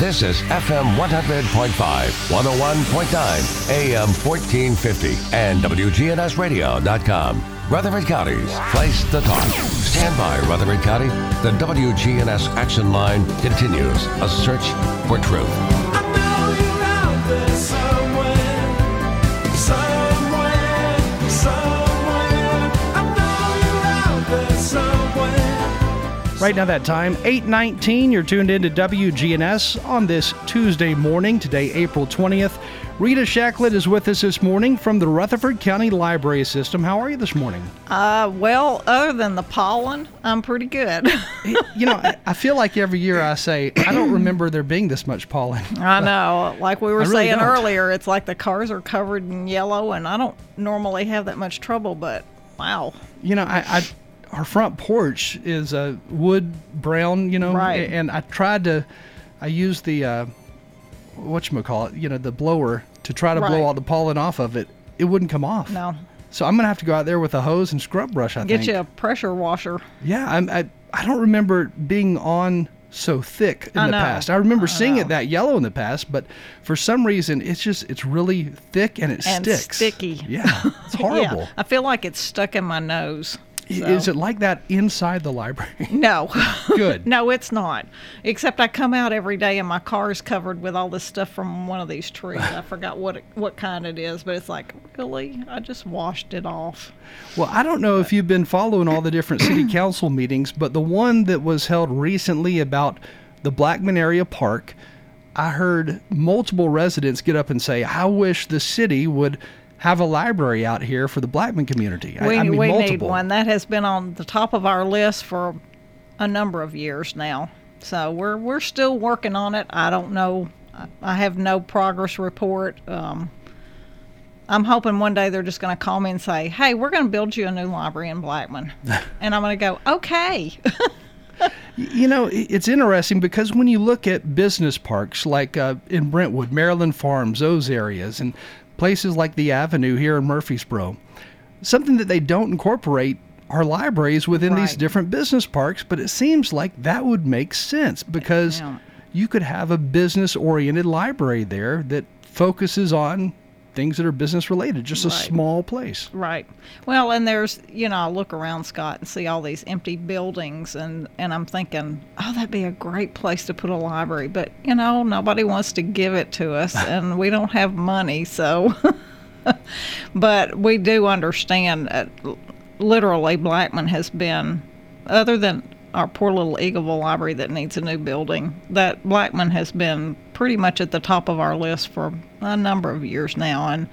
This is FM 100.5, 101.9, AM 1450, and WGNSradio.com. Rutherford County's Place to Talk. Stand by, Rutherford County. The WGNS Action Line continues. A search for truth. I know you're out there somewhere. Right now that time, 8:19, you're tuned in to WGNS on this Tuesday morning, today, April 20th. Rita Shacklett is with us this morning from the Rutherford County Library System. How are you this morning? Well, other than the pollen, I'm pretty good. You know, I feel like every year I say, I don't remember there being this much pollen. I know. Like we were saying earlier, it's like the cars are covered in yellow, and I don't normally have that much trouble, but wow. You know, our front porch is a wood brown, you know, right. And I used the, the blower to try to blow all the pollen off of it. It wouldn't come off. No. So I'm going to have to go out there with a hose and scrub brush, I think. Get you a pressure washer. Yeah. I don't remember being on so thick in the past. I remember seeing it that yellow in the past, but for some reason it's really thick and it sticks. Sticky. Yeah. It's horrible. Yeah. I feel like it's stuck in my nose. So. Is it like that inside the library? No. Good. No, it's not. Except I come out every day and my car's covered with all this stuff from one of these trees. I forgot what kind it is, but it's like, really? I just washed it off. Well, I don't know if you've been following all the different city council meetings, but the one that was held recently about the Blackman Area Park, I heard multiple residents get up and say, I wish the city would have a library out here for the Blackman community. We need one. That has been on the top of our list for a number of years now. So we're still working on it. I don't know. I have no progress report. I'm hoping one day they're just going to call me and say, hey, we're going to build you a new library in Blackman. And I'm going to go, okay. You know, it's interesting because when you look at business parks like in Brentwood, Maryland Farms, those areas, and places like the Avenue here in Murfreesboro, something that they don't incorporate are libraries within these different business parks, but it seems like that would make sense because you could have a business-oriented library there that focuses on things that are business-related, just a small place. Right. Well, and there's, you know, I look around, Scott, and see all these empty buildings, and I'm thinking, oh, that'd be a great place to put a library. But, you know, nobody wants to give it to us, and we don't have money, so. But we do understand that literally Blackman has been, other than our poor little Eagleville Library that needs a new building, that Blackman has been pretty much at the top of our list for a number of years now. And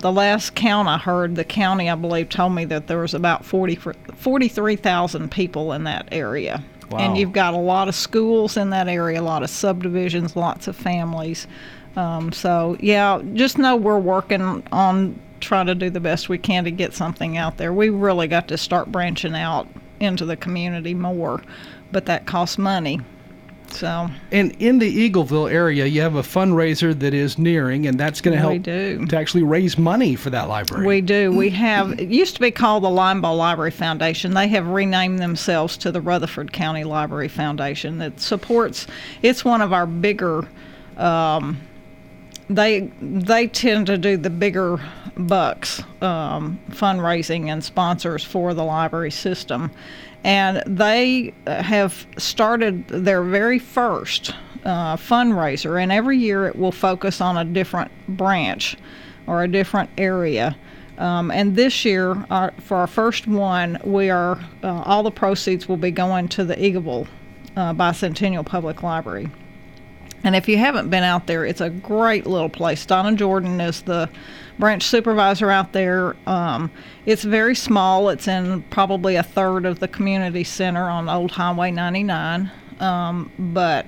the last count I heard, the county, I believe, told me that there was about 43,000 people in that area. Wow. And you've got a lot of schools in that area, a lot of subdivisions, lots of families. So, yeah, just know we're working on trying to do the best we can to get something out there. We really got to start branching out into the community more, but that costs money. So, and in the Eagleville area, you have a fundraiser that is nearing, and that's going to help to actually raise money for that library. We do. We have, it used to be called the Limbaugh Library Foundation. They have renamed themselves to the Rutherford County Library Foundation that supports, it's one of our bigger, they tend to do the bigger bucks fundraising and sponsors for the library system. And they have started their very first fundraiser, and every year it will focus on a different branch or a different area. And this year, for our first one, we are all the proceeds will be going to the Eagleville Bicentennial Public Library. And if you haven't been out there, it's a great little place. Donna Jordan is the branch supervisor out there. It's very small. It's in probably a third of the community center on Old Highway 99. But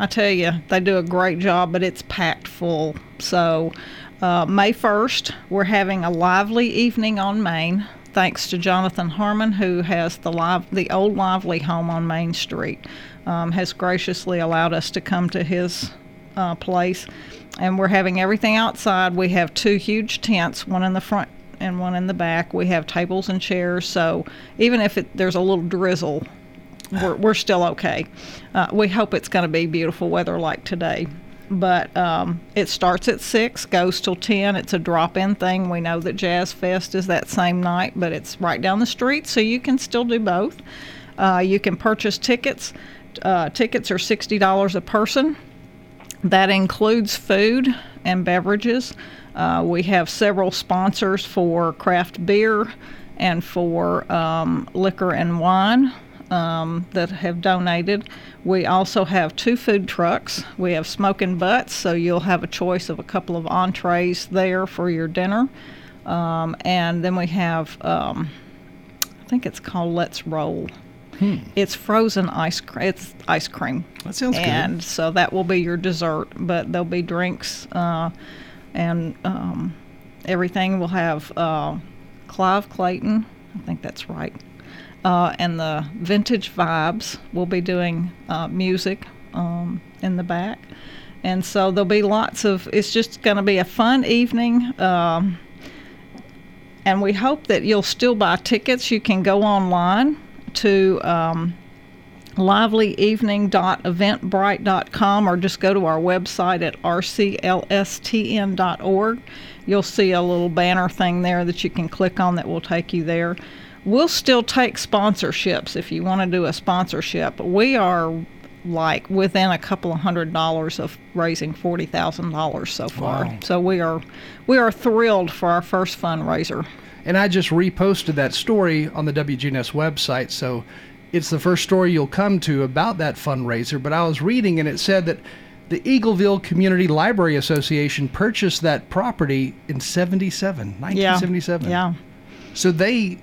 I tell you, they do a great job, but it's packed full. So May 1st, we're having a lively evening on Main, thanks to Jonathan Harmon, who has the old Lively home on Main Street. Has graciously allowed us to come to his place. And we're having everything outside. We have two huge tents, one in the front and one in the back. We have tables and chairs. So even if there's a little drizzle, we're still okay. We hope it's going to be beautiful weather like today. But it starts at 6, goes till 10. It's a drop-in thing. We know that Jazz Fest is that same night, but it's right down the street, so you can still do both. You can purchase tickets. Tickets are $60 a person. That includes food and beverages. We have several sponsors for craft beer and for liquor and wine that have donated. We also have 2 food trucks. We have Smokin' Butts, so you'll have a choice of a couple of entrees there for your dinner. And then we have, I think it's called Let's Roll. It's frozen ice cream. It's ice cream. That sounds good. And so that will be your dessert, but there'll be drinks and everything. We'll have Clive Clayton, I think that's right, and the Vintage Vibes will be doing music in the back. And so there'll be lots of, it's just going to be a fun evening. And we hope that you'll still buy tickets. You can go online to livelyevening.eventbrite.com or just go to our website at rclstn.org. You'll see a little banner thing there that you can click on that will take you there. We'll still take sponsorships if you want to do a sponsorship. We are like within a couple of $100 of raising $40,000 so far. Wow. So we are thrilled for our first fundraiser. And I just reposted that story on the WGNS website, so it's the first story you'll come to about that fundraiser. But I was reading, and it said that the Eagleville Community Library Association purchased that property in 1977. Yeah. So they,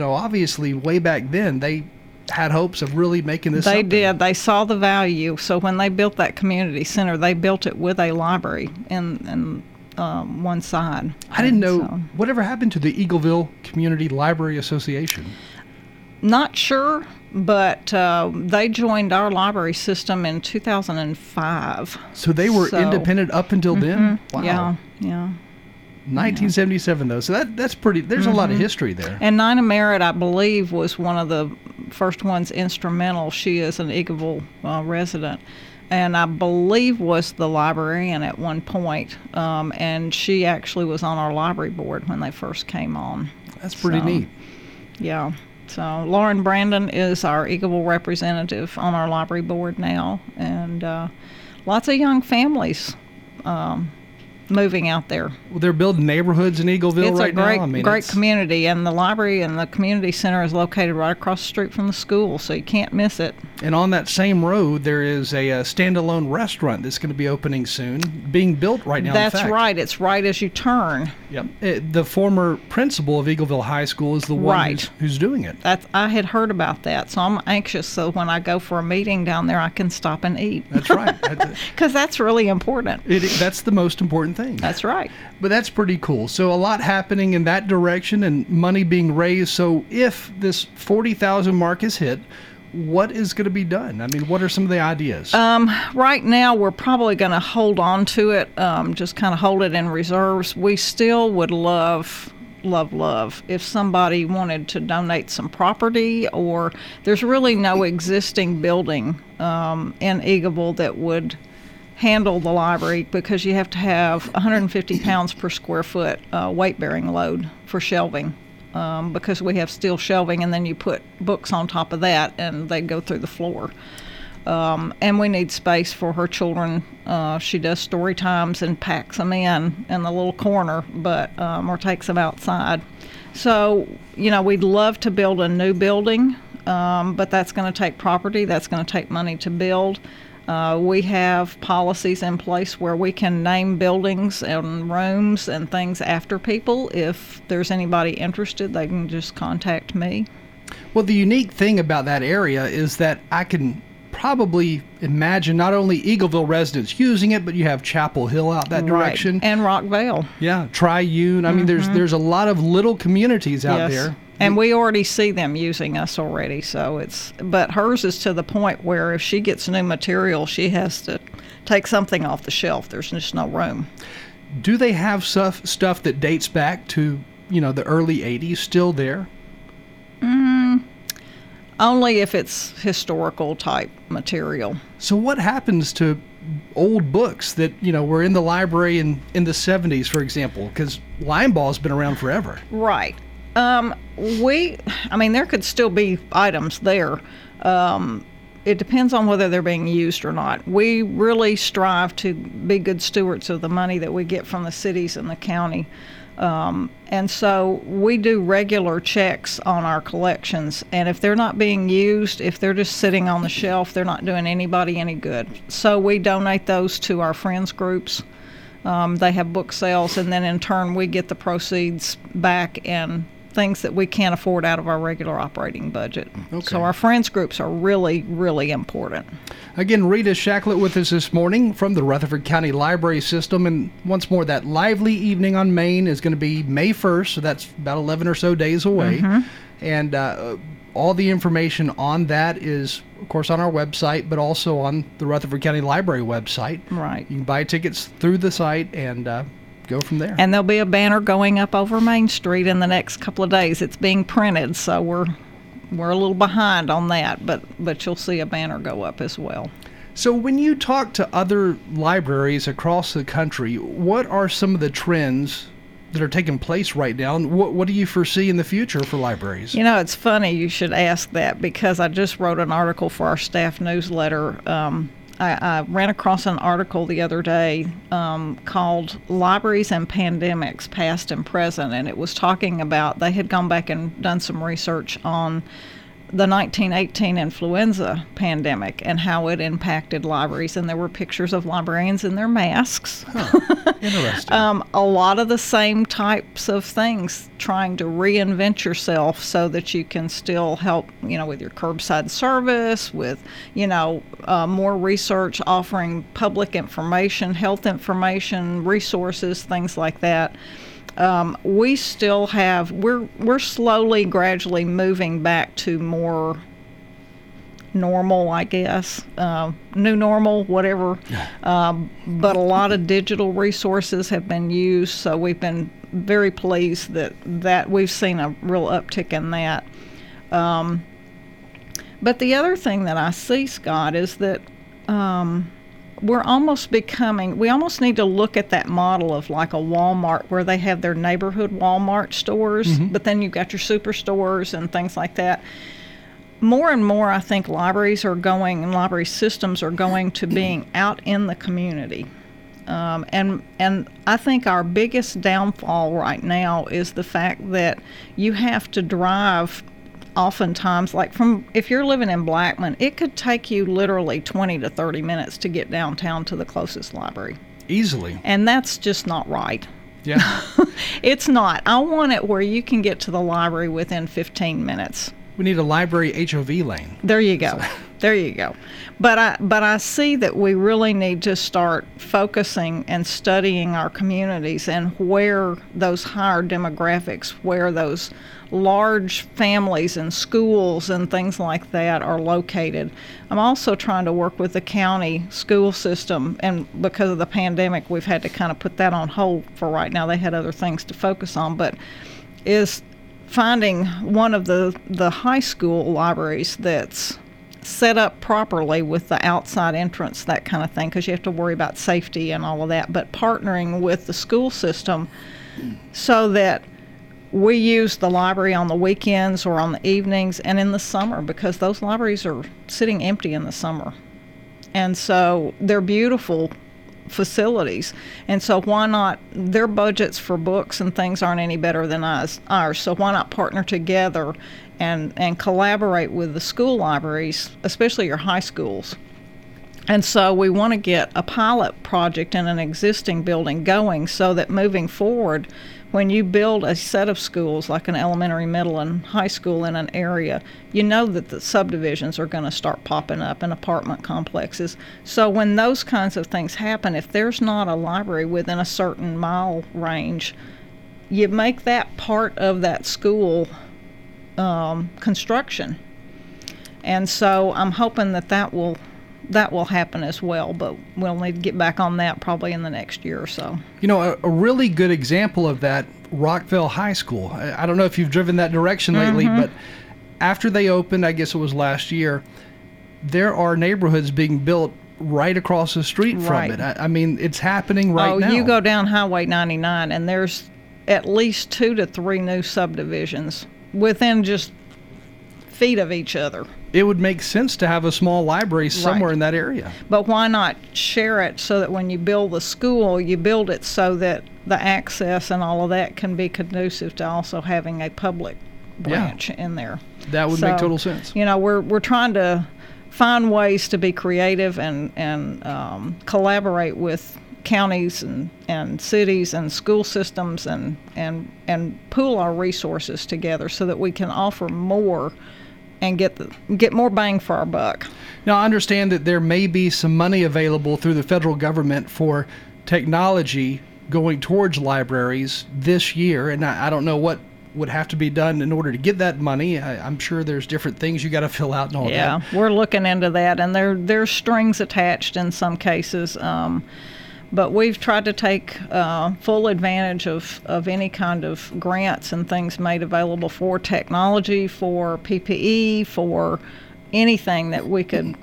obviously way back then, they had hopes of really making this something. They did. They saw the value. So when they built that community center, they built it with a library and one side. I didn't know. So, whatever happened to the Eagleville Community Library Association? Not sure, but they joined our library system in 2005. So they were independent up until then? Wow. Yeah. 1977, though. So that's pretty, there's a lot of history there. And Nina Merritt, I believe, was one of the first ones instrumental. She is an Eagleville resident, and I believe was the librarian at one point. And she actually was on our library board when they first came on. That's pretty neat. Yeah. So Lauren Brandon is our Eagleville representative on our library board now. And lots of young families moving out there. Well, they're building neighborhoods in Eagleville right now. It's a great community, and the library and the community center is located right across the street from the school, so you can't miss it. And on that same road, there is a standalone restaurant that's going to be opening soon, being built right now. That's right. It's right as you turn. Yep. The former principal of Eagleville High School is the one who's doing it. I had heard about that, so I'm anxious. So when I go for a meeting down there, I can stop and eat. That's right. Because that's really important. That's the most important thing. That's right. But that's pretty cool. So a lot happening in that direction and money being raised. So if this 40,000 mark is hit, what is going to be done? I mean, what are some of the ideas? Right now, we're probably going to hold on to it, just kind of hold it in reserves. We still would love if somebody wanted to donate some property, or there's really no existing building in Eagleville that would handle the library, because you have to have 150 pounds per square foot weight-bearing load for shelving, because we have steel shelving, and then you put books on top of that, and they go through the floor. And we need space for her children. She does story times and packs them in the little corner, but or takes them outside. So, we'd love to build a new building, but that's going to take property. That's going to take money to build. We have policies in place where we can name buildings and rooms and things after people. If there's anybody interested, they can just contact me. Well, the unique thing about that area is that I can probably imagine not only Eagleville residents using it, but you have Chapel Hill out that direction. And Rockvale. Yeah, Triune. I mean, there's a lot of little communities out there. And we already see them using us already, so but hers is to the point where if she gets new material, she has to take something off the shelf. There's just no room. Do they have stuff that dates back to, the early 80s still there? Only if it's historical type material. So what happens to old books that, you know, were in the library in the 70s, for example? Because Linebaugh's been around forever. Right. There could still be items there. It depends on whether they're being used or not. We really strive to be good stewards of the money that we get from the cities and the county. And so we do regular checks on our collections, and if they're not being used, if they're just sitting on the shelf, they're not doing anybody any good. So we donate those to our friends groups. They have book sales, and then in turn we get the proceeds back and things that we can't afford out of our regular operating budget. Okay. So our friends groups are really, really important. Again, Rita Shacklett with us this morning from the Rutherford County Library System. And once more, that lively evening on Main is going to be May 1st, so that's about 11 or so days away. Mm-hmm. And all the information on that is, of course, on our website, but also on the Rutherford County Library website. Right. You can buy tickets through the site and go from there. And there'll be a banner going up over Main Street in the next couple of days. It's being printed, so we're a little behind on that, but you'll see a banner go up as well. So when you talk to other libraries across the country, what are some of the trends that are taking place right now, and what do you foresee in the future for libraries? You know, it's funny you should ask that, because I just wrote an article for our staff newsletter. I ran across an article the other day called Libraries and Pandemics, Past and Present, and it was talking about they had gone back and done some research on the 1918 influenza pandemic and how it impacted libraries, and there were pictures of librarians in their masks. Huh. Interesting. A lot of the same types of things, trying to reinvent yourself so that you can still help, you know, with your curbside service, with, you know, more research, offering public information, health information, resources, things like that. We're slowly, gradually moving back to more normal, I guess, new normal, whatever. But a lot of digital resources have been used, so we've been very pleased that we've seen a real uptick in that. But the other thing that I see, Scott, is that we almost need to look at that model of like a Walmart, where they have their neighborhood Walmart stores, mm-hmm. but then you've got your superstores and things like that. More and more, I think library systems are going to being out in the community. And I think our biggest downfall right now is the fact that you have to drive oftentimes, if you're living in Blackman, it could take you literally 20 to 30 minutes to get downtown to the closest library. Easily. And that's just not right. Yeah. It's not. I want it where you can get to the library within 15 minutes. We need a library HOV lane. There you go. There you go. But I see that we really need to start focusing and studying our communities and where those higher demographics, where those large families and schools and things like that are located. I'm also trying to work with the county school system, and because of the pandemic, we've had to kind of put that on hold for right now. They had other things to focus on, but is finding one of the high school libraries that's set up properly with the outside entrance, that kind of thing, because you have to worry about safety and all of that, but partnering with the school system so that we use the library on the weekends or on the evenings and in the summer, because those libraries are sitting empty in the summer. And so they're beautiful facilities, and so why not? Their budgets for books and things aren't any better than ours, so why not partner together and collaborate with the school libraries, especially your high schools? And so we want to get a pilot project in an existing building going, so that moving forward, when you build a set of schools like an elementary, middle, and high school in an area, you know that the subdivisions are going to start popping up in apartment complexes. So when those kinds of things happen, if there's not a library within a certain mile range, you make that part of that school construction. And so I'm hoping that will happen as well, but we'll need to get back on that probably in the next year or so. You know, a really good example of that, Rockville High School. I don't know if you've driven that direction lately, mm-hmm. but after they opened, I guess it was last year, there are neighborhoods being built right across the street from it. I mean, it's happening right now. Oh, you go down Highway 99, and there's at least 2 to 3 new subdivisions within just feet of each other. It would make sense to have a small library somewhere in that area. But why not share it so that when you build the school, you build it so that the access and all of that can be conducive to also having a public branch in there? That would make total sense. You know, we're trying to find ways to be creative and collaborate with counties and cities and school systems and pool our resources together so that we can offer more and get more bang for our buck. Now, I understand that there may be some money available through the federal government for technology going towards libraries this year, and I don't know what would have to be done in order to get that money. I'm sure there's different things you got to fill out and all that. Yeah, we're looking into that, and there's strings attached in some cases. But we've tried to take full advantage of any kind of grants and things made available for technology, for PPE, for anything that we could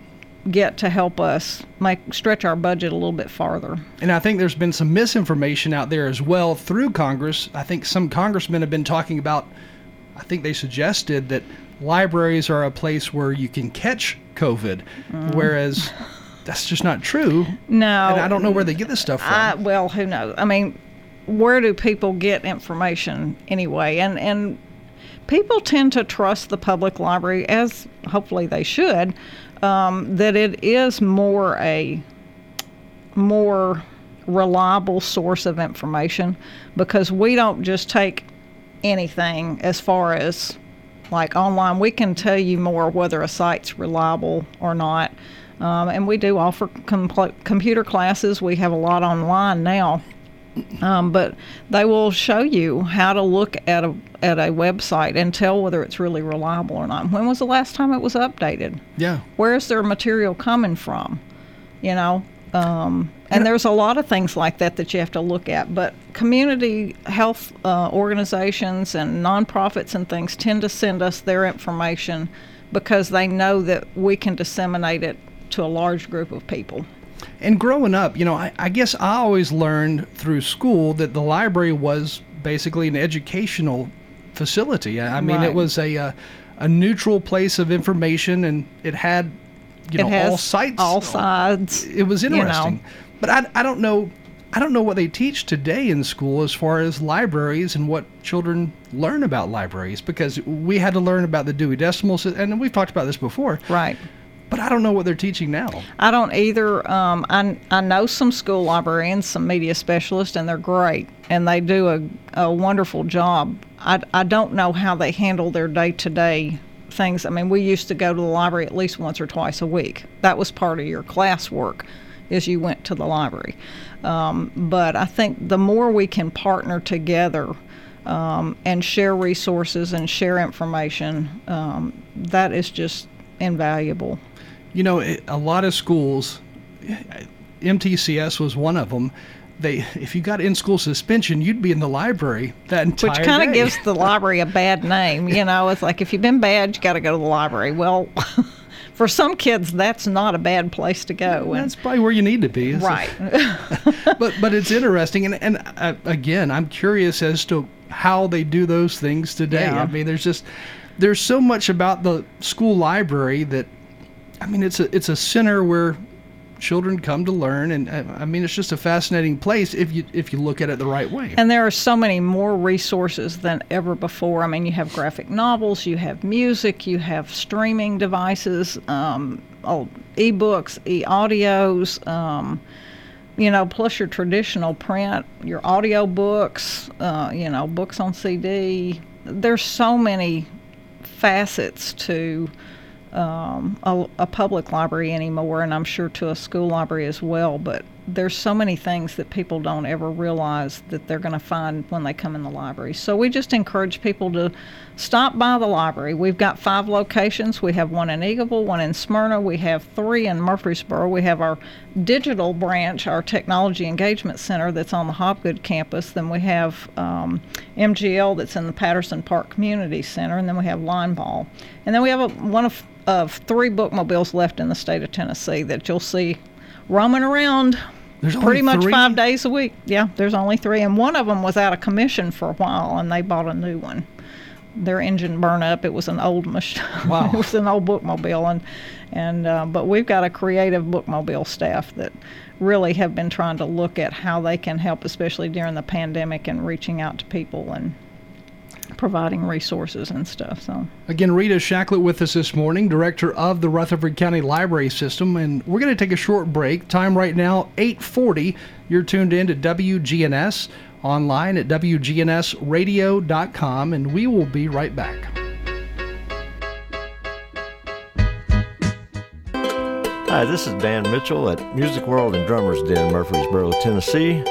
get to help us stretch our budget a little bit farther. And I think there's been some misinformation out there as well through Congress. I think some congressmen have been talking about, I think they suggested that libraries are a place where you can catch COVID, whereas... That's just not true. No. And I don't know where they get this stuff from. Well, who knows? I mean, where do people get information anyway? And people tend to trust the public library, as hopefully they should, that it is more reliable source of information, because we don't just take anything as far as, like, online. We can tell you more whether a site's reliable or not. And we do offer computer classes. We have a lot online now, but they will show you how to look at a website and tell whether it's really reliable or not. When was the last time it was updated? Yeah. Where is their material coming from? You know, and there's a lot of things like that you have to look at. But community health organizations and nonprofits and things tend to send us their information because they know that we can disseminate it to a large group of people. And growing up, you know, I guess I always learned through school that the library was basically an educational facility. I mean, it was a neutral place of information, and it had, all sites. All sides. It was interesting. You know. But I don't know what they teach today in school as far as libraries and what children learn about libraries, because we had to learn about the Dewey Decimal System, and we've talked about this before. Right. But I don't know what they're teaching now. I don't either. I know some school librarians, some media specialists, and they're great, and they do a wonderful job. I don't know how they handle their day-to-day things. I mean, we used to go to the library at least once or twice a week. That was part of your classwork, as you went to the library. But I think the more we can partner together and share resources and share information, that is just invaluable. You know, a lot of schools, MTCS was one of them, if you got in-school suspension, you'd be in the library that entire day. Which kind of gives the library a bad name, you know. It's like, if you've been bad, you got to go to the library. Well, for some kids, that's not a bad place to go. That's probably where you need to be. Right. But it's interesting. And again, I'm curious as to how they do those things today. Yeah. I mean, there's so much about the school library that, I mean, it's a center where children come to learn, and I mean, it's just a fascinating place if you look at it the right way. And there are so many more resources than ever before. I mean, you have graphic novels, you have music, you have streaming devices, e-books, e-audios, you know, plus your traditional print, your audio books, you know, books on CD. There's so many facets to a public library anymore, and I'm sure to a school library as well, but there's so many things that people don't ever realize that they're going to find when they come in the library. So we just encourage people to stop by the library. We've got 5 locations. We have one in Eagleville, one in Smyrna. We have 3 in Murfreesboro. We have our digital branch, our Technology Engagement Center that's on the Hobgood campus. Then we have MGL that's in the Patterson Park Community Center. And then we have Linebaugh. And then we have one of 3 bookmobiles left in the state of Tennessee that you'll see roaming around. There's pretty much 5 days a week. Yeah, there's only 3. And one of them was out of commission for a while, and they bought a new one. Their engine burned up. It was an old machine. Wow. It was an old bookmobile. But we've got a creative bookmobile staff that really have been trying to look at how they can help, especially during the pandemic, and reaching out to people and providing resources and stuff. So again, Rita Shacklett with us this morning, Director of the Rutherford County Library System, and we're going to take a short break. Time right now, 8:40. You're tuned in to WGNS online at WGNSradio.com, and we will be right back. Hi, this is Dan Mitchell at Music World and Drummers Den, Murfreesboro, Tennessee.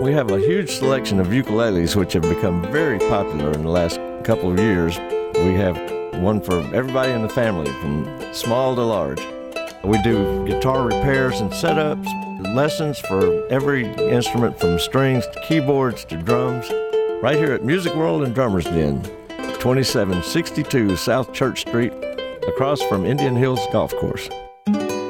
We have a huge selection of ukuleles, which have become very popular in the last couple of years. We have one for everybody in the family, from small to large. We do guitar repairs and setups, lessons for every instrument, from strings to keyboards to drums, right here at Music World and Drummers Den, 2762 South Church Street, across from Indian Hills Golf Course.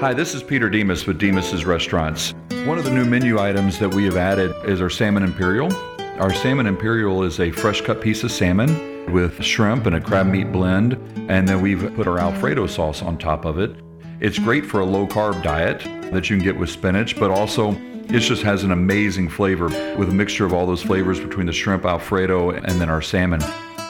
Hi, this is Peter Demas with Demas's Restaurants. One of the new menu items that we have added is our Salmon Imperial. Our Salmon Imperial is a fresh cut piece of salmon with shrimp and a crab meat blend, and then we've put our Alfredo sauce on top of it. It's great for a low carb diet that you can get with spinach, but also it just has an amazing flavor with a mixture of all those flavors between the shrimp Alfredo and then our salmon.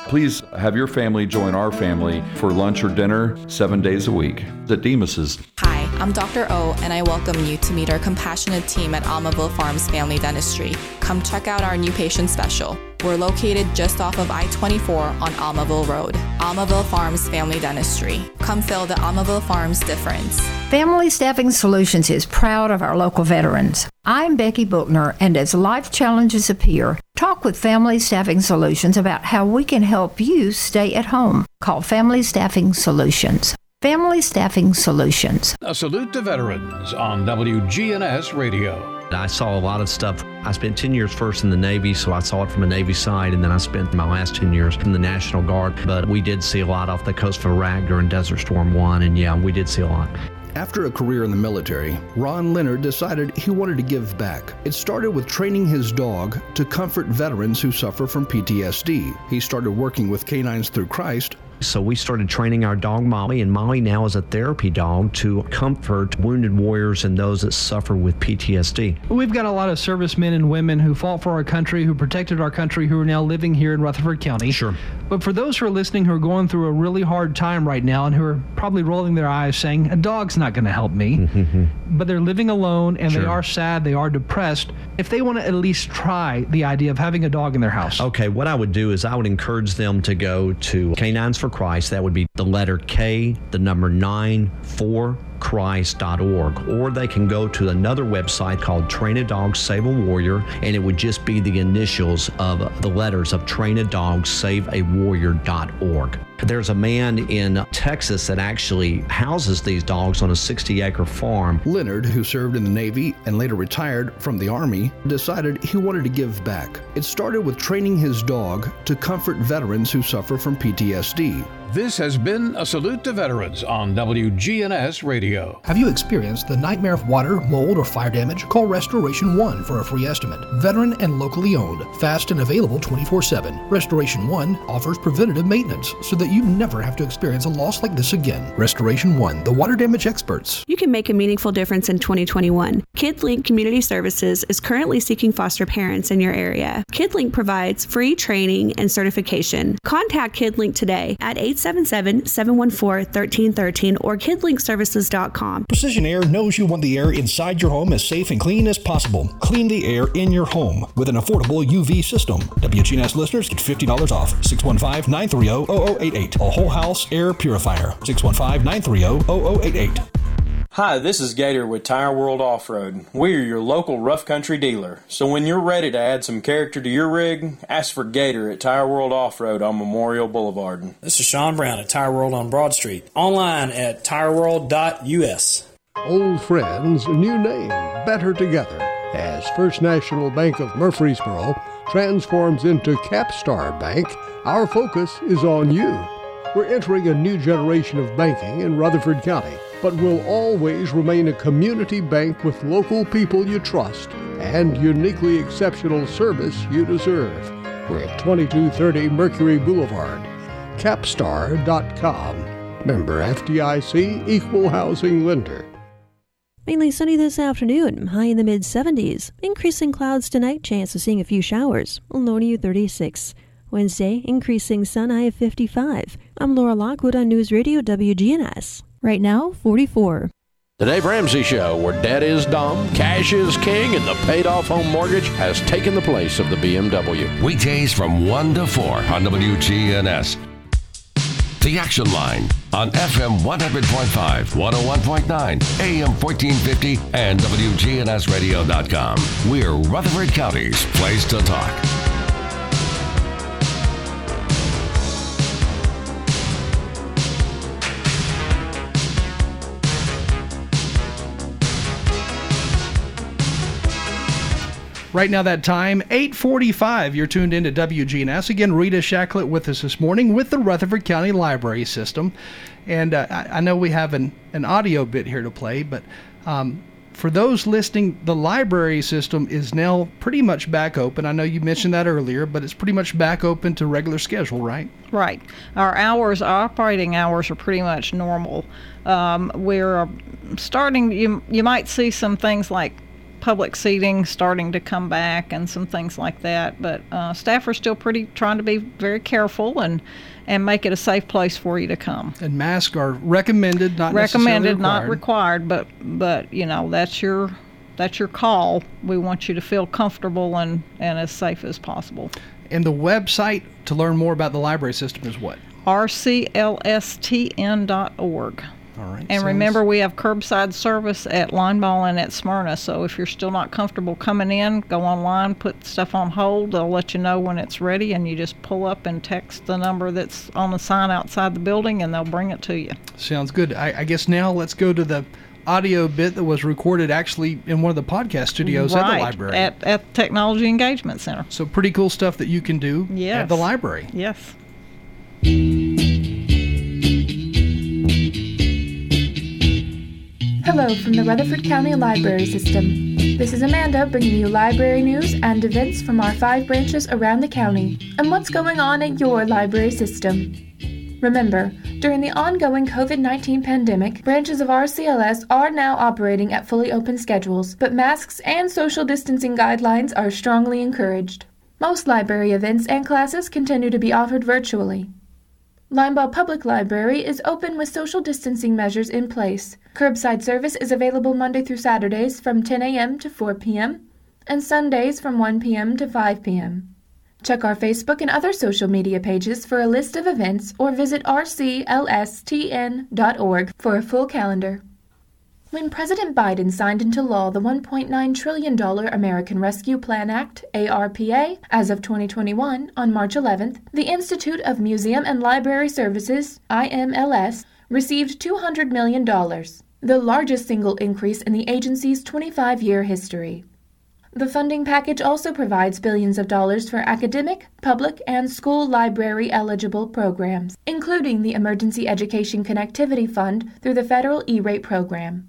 Please have your family join our family for lunch or dinner 7 days a week at Demas's. Hi, I'm Dr. O, and I welcome you to meet our compassionate team at Almaville Farms Family Dentistry. Come check out our new patient special. We're located just off of I-24 on Almaville Road. Almaville Farms Family Dentistry. Come feel the Almaville Farms difference. Family Staffing Solutions is proud of our local veterans. I'm Becky Bookner, and as life challenges appear, talk with Family Staffing Solutions about how we can help you stay at home. Call Family Staffing Solutions. Family Staffing Solutions. A salute to veterans on WGNS Radio. I saw a lot of stuff. I spent 10 years first in the Navy, so I saw it from a Navy side, and then I spent my last 10 years in the National Guard. But we did see a lot off the coast of Iraq during Desert Storm 1, and yeah, we did see a lot. After a career in the military, Ron Leonard decided he wanted to give back. It started with training his dog to comfort veterans who suffer from PTSD. He started working with Canines Through Christ. So we started training our dog Molly, and Molly now is a therapy dog to comfort wounded warriors and those that suffer with PTSD. We've got a lot of servicemen and women who fought for our country, who protected our country, who are now living here in Rutherford County. Sure. But for those who are listening who are going through a really hard time right now and who are probably rolling their eyes saying, a dog's not going to help me, but they're living alone and sure. They are sad, they are depressed, if they want to at least try the idea of having a dog in their house. Okay, what I would do is I would encourage them to go to Canines for Christ. That would be the letter K, the number 94 Christ.org, or they can go to another website called Train a Dog Save a Warrior, and it would just be the initials of the letters of Train a Dog Save a Warrior.org. There's a man in Texas that actually houses these dogs on a 60-acre farm. Leonard, who served in the Navy and later retired from the Army, decided he wanted to give back. It started with training his dog to comfort veterans who suffer from PTSD. This has been a salute to veterans on WGNS Radio. Have you experienced the nightmare of water, mold, or fire damage? Call Restoration One for a free estimate. Veteran and locally owned, fast and available 24/7. Restoration One offers preventative maintenance so that you never have to experience a loss like this again. Restoration One, the water damage experts. You can make a meaningful difference in 2021. KidLink Community Services is currently seeking foster parents in your area. KidLink provides free training and certification. Contact KidLink today at 877-714-1313 or kidlinkservices.com. Precision Air knows you want the air inside your home as safe and clean as possible. Clean the air in your home with an affordable UV system. WGNS listeners get $50 off. 615-930-0088. A whole house air purifier. 615-930-0088. Hi, this is Gator with Tire World Off-Road. We are your local rough country dealer. So when you're ready to add some character to your rig, ask for Gator at Tire World Off-Road on Memorial Boulevard. This is Sean Brown at Tire World on Broad Street. Online at tireworld.us. Old friends, new name, better together. As First National Bank of Murfreesboro transforms into Capstar Bank, our focus is on you. We're entering a new generation of banking in Rutherford County, but will always remain a community bank with local people you trust and uniquely exceptional service you deserve. We're at 2230 Mercury Boulevard, capstar.com. Member FDIC, Equal Housing Lender. Mainly sunny this afternoon, high in the mid-70s. Increasing clouds tonight, chance of seeing a few showers. Low near 36. Wednesday, increasing sun, high of 55. I'm Laura Lockwood on News Radio WGNS. Right now, 44. The Dave Ramsey Show, where debt is dumb, cash is king, and the paid-off home mortgage has taken the place of the BMW. Weekdays from 1 to 4 on WGNS. The Action Line on FM 100.5, 101.9, AM 1450, and WGNSradio.com. We're Rutherford County's place to talk. Right now that time, 8:45, you're tuned in to WGNS. Again, Rita Shacklett with us this morning with the Rutherford County Library System. And I know we have an audio bit here to play, but for those listening, the library system is now pretty much back open. I know you mentioned that earlier, but it's pretty much back open to regular schedule, right? Right. Our hours, operating hours are pretty much normal. We're starting, you might see some things like public seating starting to come back and some things like that, but staff are still trying to be very careful and make it a safe place for you to come. And masks are recommended, not recommended, not required, but you know, that's your call. We want you to feel comfortable and as safe as possible. And the website to learn more about the library system is what? rclstn.org. All right, and remember, we have curbside service at Linebaugh and at Smyrna, so if you're still not comfortable coming in, go online, put stuff on hold. They'll let you know when it's ready, and you just pull up and text the number that's on the sign outside the building, and they'll bring it to you. Sounds good. I guess now let's go to the audio bit that was recorded actually in one of the podcast studios at the library. At Technology Engagement Center. So pretty cool stuff that you can do at the library. Yes. Hello from the Rutherford County Library System. This is Amanda bringing you library news and events from our 5 branches around the county and what's going on at your library system. Remember, during the ongoing COVID-19 pandemic, branches of RCLS are now operating at fully open schedules, but masks and social distancing guidelines are strongly encouraged. Most library events and classes continue to be offered virtually. Linebaugh Public Library is open with social distancing measures in place. Curbside service is available Monday through Saturdays from 10 a.m. to 4 p.m. and Sundays from 1 p.m. to 5 p.m. Check our Facebook and other social media pages for a list of events or visit rclstn.org for a full calendar. When President Biden signed into law the $1.9 trillion American Rescue Plan Act, ARPA, as of 2021, on March 11th, the Institute of Museum and Library Services, IMLS, received $200 million, the largest single increase in the agency's 25-year history. The funding package also provides billions of dollars for academic, public, and school library-eligible programs, including the Emergency Education Connectivity Fund through the federal E-Rate program.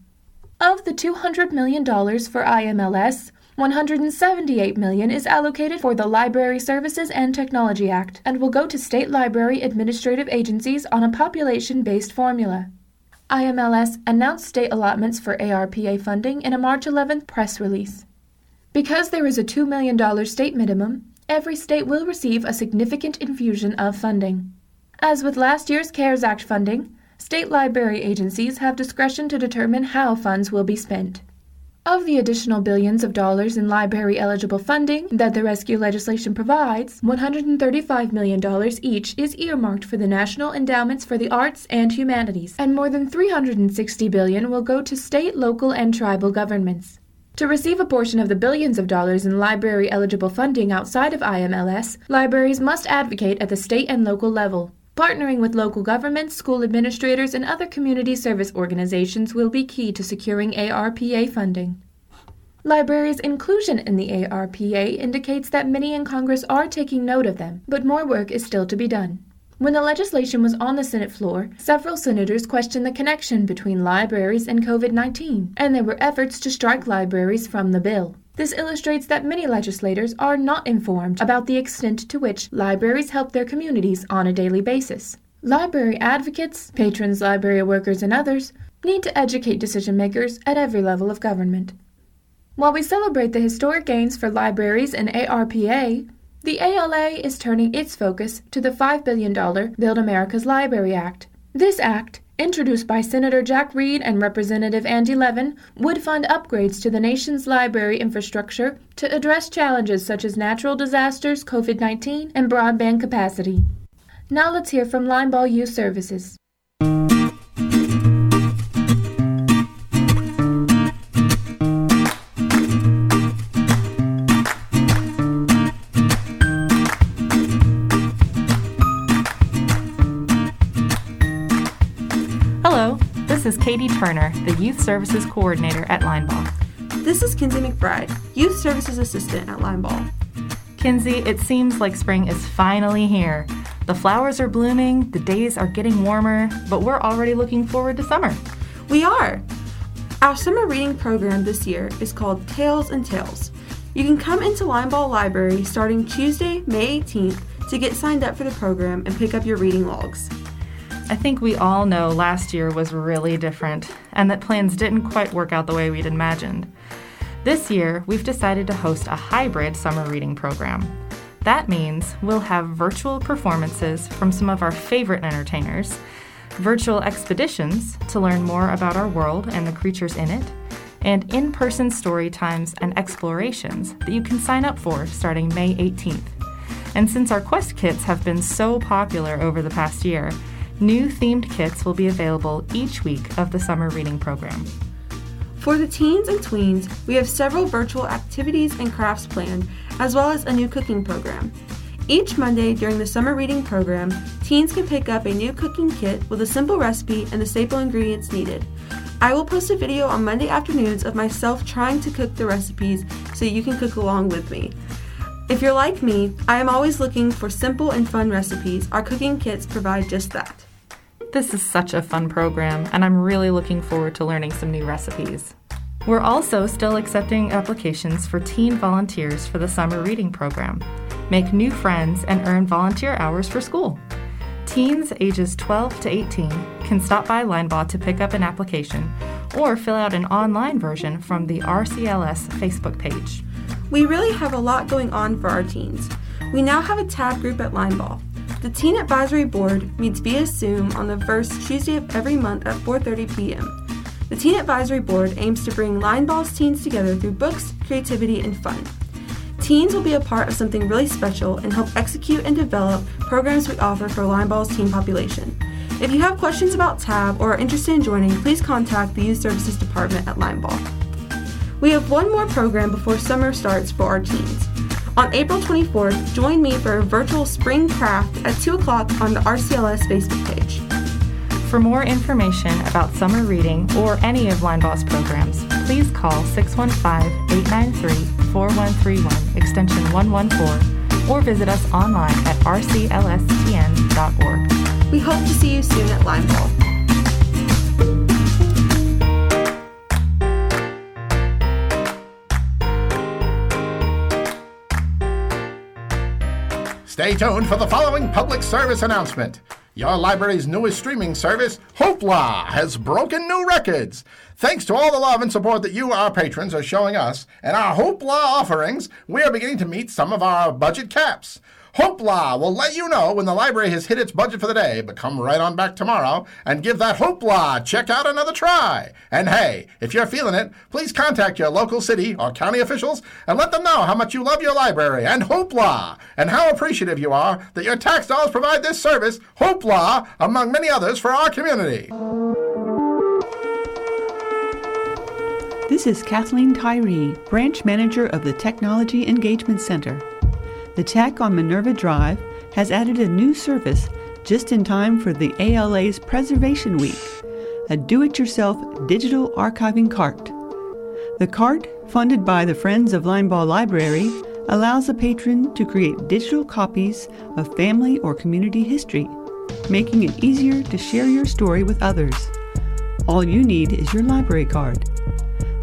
Of the $200 million for IMLS, $178 million is allocated for the Library Services and Technology Act and will go to state library administrative agencies on a population-based formula. IMLS announced state allotments for ARPA funding in a March 11th press release. Because there is a $2 million state minimum, every state will receive a significant infusion of funding. As with last year's CARES Act funding, state library agencies have discretion to determine how funds will be spent. Of the additional billions of dollars in library-eligible funding that the rescue legislation provides, $135 million each is earmarked for the National Endowments for the Arts and Humanities, and more than $360 billion will go to state, local, and tribal governments. To receive a portion of the billions of dollars in library-eligible funding outside of IMLS, libraries must advocate at the state and local level. Partnering with local governments, school administrators, and other community service organizations will be key to securing ARPA funding. Libraries' inclusion in the ARPA indicates that many in Congress are taking note of them, but more work is still to be done. When the legislation was on the Senate floor, several senators questioned the connection between libraries and COVID-19, and there were efforts to strike libraries from the bill. This illustrates that many legislators are not informed about the extent to which libraries help their communities on a daily basis. Library advocates, patrons, library workers, and others need to educate decision makers at every level of government. While we celebrate the historic gains for libraries and ARPA, the ALA is turning its focus to the $5 billion Build America's Library Act. This act, introduced by Senator Jack Reed and Representative Andy Levin, would fund upgrades to the nation's library infrastructure to address challenges such as natural disasters, COVID-19, and broadband capacity. Now let's hear from Linebaugh Youth Services. This is Katie Turner, the Youth Services Coordinator at Linebaugh. This is Kinsey McBride, Youth Services Assistant at Linebaugh. Kinsey, it seems like spring is finally here. The flowers are blooming, the days are getting warmer, but we're already looking forward to summer. We are! Our summer reading program this year is called Tales and Tales. You can come into Linebaugh Library starting Tuesday, May 18th to get signed up for the program and pick up your reading logs. I think we all know last year was really different and that plans didn't quite work out the way we'd imagined. This year, we've decided to host a hybrid summer reading program. That means we'll have virtual performances from some of our favorite entertainers, virtual expeditions to learn more about our world and the creatures in it, and in-person story times and explorations that you can sign up for starting May 18th. And since our quest kits have been so popular over the past year, new themed kits will be available each week of the summer reading program. For the teens and tweens, we have several virtual activities and crafts planned, as well as a new cooking program. Each Monday during the summer reading program, teens can pick up a new cooking kit with a simple recipe and the staple ingredients needed. I will post a video on Monday afternoons of myself trying to cook the recipes so you can cook along with me. If you're like me, I am always looking for simple and fun recipes. Our cooking kits provide just that. This is such a fun program, and I'm really looking forward to learning some new recipes. We're also still accepting applications for teen volunteers for the summer reading program. Make new friends and earn volunteer hours for school. Teens ages 12 to 18 can stop by Linebaugh to pick up an application or fill out an online version from the RCLS Facebook page. We really have a lot going on for our teens. We now have a tab group at Linebaugh. The Teen Advisory Board meets via Zoom on the first Tuesday of every month at 4:30 p.m. The Teen Advisory Board aims to bring Linebaugh's teens together through books, creativity, and fun. Teens will be a part of something really special and help execute and develop programs we offer for Linebaugh's teen population. If you have questions about TAB or are interested in joining, please contact the Youth Services Department at Linebaugh. We have one more program before summer starts for our teens. On April 24th, join me for a virtual spring craft at 2 o'clock on the RCLS Facebook page. For more information about summer reading or any of Linebaugh's programs, please call 615-893-4131, extension 114, or visit us online at rclstn.org. We hope to see you soon at Linebaugh. Stay tuned for the following public service announcement. Your library's newest streaming service, Hoopla, has broken new records. Thanks to all the love and support that you, our patrons, are showing us and our Hoopla offerings, we are beginning to meet some of our budget caps. Hoopla will let you know when the library has hit its budget for the day, but come right on back tomorrow and give that Hoopla check out another try. And hey, if you're feeling it, please contact your local city or county officials and let them know how much you love your library and Hoopla, and how appreciative you are that your tax dollars provide this service, Hoopla, among many others for our community. This is Kathleen Tyree, Branch Manager of the Technology Engagement Center. The Tech on Minerva Drive has added a new service just in time for the ALA's Preservation Week, a do-it-yourself digital archiving cart. The cart, funded by the Friends of Linebaugh Library, allows a patron to create digital copies of family or community history, making it easier to share your story with others. All you need is your library card.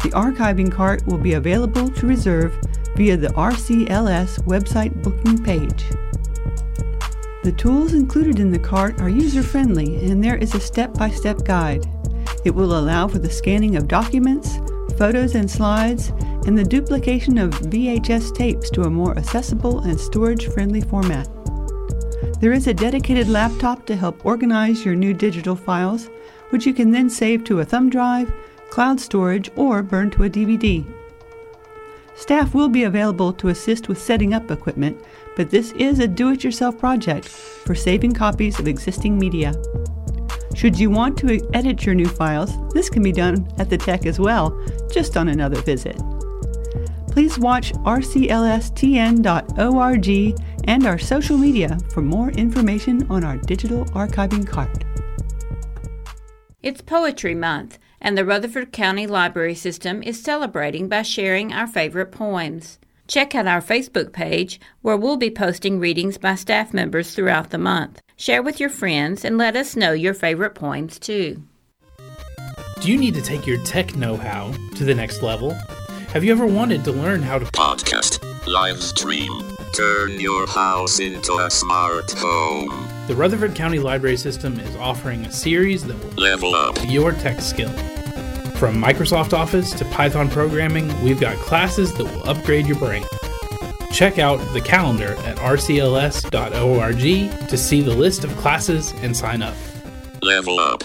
The archiving cart will be available to reserve via the RCLS website booking page. The tools included in the cart are user-friendly, and there is a step-by-step guide. It will allow for the scanning of documents, photos and slides, and the duplication of VHS tapes to a more accessible and storage-friendly format. There is a dedicated laptop to help organize your new digital files, which you can then save to a thumb drive, cloud storage, or burn to a DVD. Staff will be available to assist with setting up equipment, but this is a do-it-yourself project for saving copies of existing media. Should you want to edit your new files, this can be done at the Tech as well, just on another visit. Please watch rclstn.org and our social media for more information on our digital archiving cart. It's Poetry Month, and the Rutherford County Library System is celebrating by sharing our favorite poems. Check out our Facebook page, where we'll be posting readings by staff members throughout the month. Share with your friends and let us know your favorite poems, too. Do you need to take your tech know-how to the next level? Have you ever wanted to learn how to podcast, live stream, turn your house into a smart home? The Rutherford County Library System is offering a series that will level up your tech skill. From Microsoft Office to Python programming, we've got classes that will upgrade your brain. Check out the calendar at rcls.org to see the list of classes and sign up. Level up.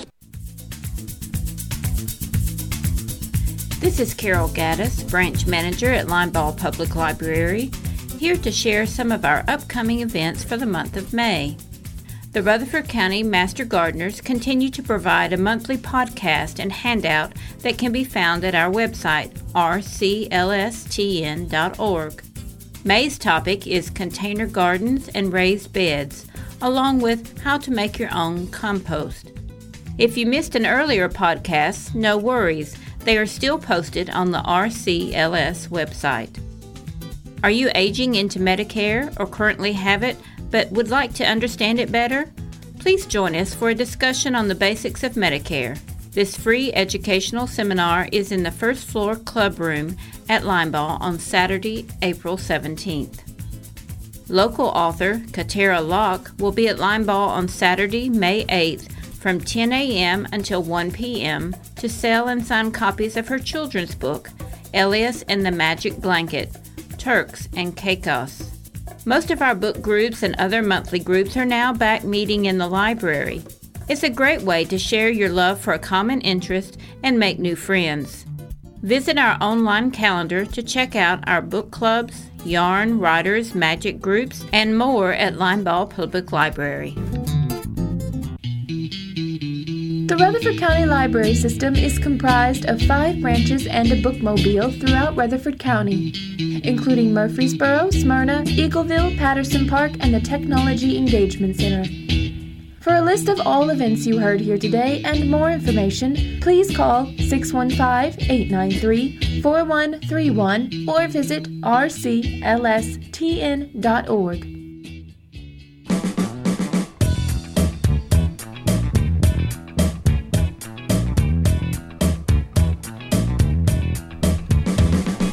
This is Carol Gaddis, Branch Manager at Linebaugh Public Library, here to share some of our upcoming events for the month of May. The Rutherford County Master Gardeners continue to provide a monthly podcast and handout that can be found at our website, rclstn.org. May's topic is container gardens and raised beds, along with how to make your own compost. If you missed an earlier podcast, no worries. They are still posted on the RCLS website. Are you aging into Medicare or currently have it, but would like to understand it better? Please join us for a discussion on the basics of Medicare. This free educational seminar is in the first floor club room at Linebaugh on Saturday, April 17th. Local author Katera Locke will be at Linebaugh on Saturday, May 8th from 10 a.m. until 1 p.m. to sell and sign copies of her children's book, Elias and the Magic Blanket, Turks and Caicos. Most of our book groups and other monthly groups are now back meeting in the library. It's a great way to share your love for a common interest and make new friends. Visit our online calendar to check out our book clubs, yarn, writers, magic groups, and more at Linebaugh Public Library. The Rutherford County Library System is comprised of 5 branches and a bookmobile throughout Rutherford County, including Murfreesboro, Smyrna, Eagleville, Patterson Park, and the Technology Engagement Center. For a list of all events you heard here today and more information, please call 615-893-4131 or visit rclstn.org.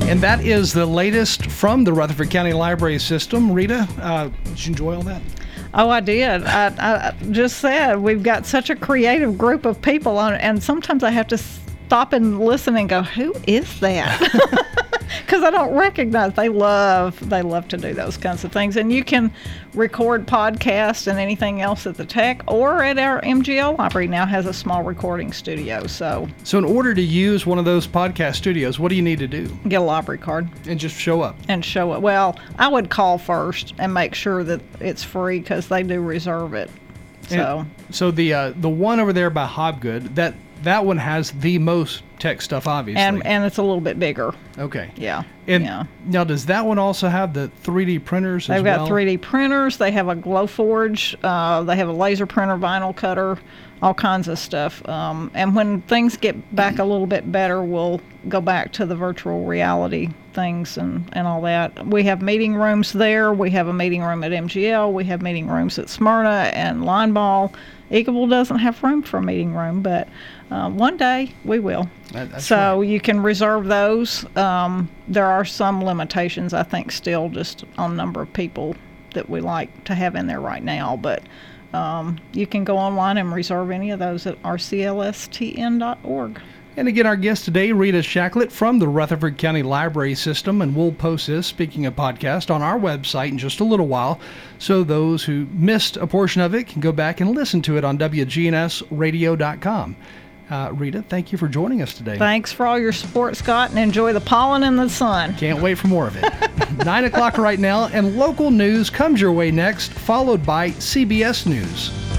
And that is the latest from the Rutherford County Library System. Rita, did you enjoy all that? Oh, I did. I just said we've got such a creative group of people on it, and sometimes I have to stop and listen and go, who is that? because I don't recognize. They love to do those kinds of things. And you can record podcasts and anything else at the Tech or at our MGL library. Now has a small recording studio. So in order to use one of those podcast studios, what do you need to do? Get a library card and just show up. Well, I would call first and make sure that it's free because they do reserve it. So the one over there by Hobgood, that one has the most tech stuff, obviously. And it's a little bit bigger. Okay. Yeah. Now, does that one also have the 3D printers as well? They've got 3D printers. They have a Glowforge. They have a laser printer, vinyl cutter, all kinds of stuff. And when things get back a little bit better, we'll go back to the virtual reality things and all that. We have meeting rooms there. We have a meeting room at MGL. We have meeting rooms at Smyrna and Linebaugh. Eagleville doesn't have room for a meeting room, but one day we will. That's right. You can reserve those. There are some limitations, I think, still just on number of people that we like to have in there right now. But you can go online and reserve any of those at rclstn.org. And again, our guest today, Rita Shacklett from the Rutherford County Library System, and we'll post this, speaking of podcast, on our website in just a little while, so those who missed a portion of it can go back and listen to it on WGNSradio.com. Rita, thank you for joining us today. Thanks for all your support, Scott, and enjoy the pollen and the sun. Can't wait for more of it. 9 o'clock right now, and local news comes your way next, followed by CBS News.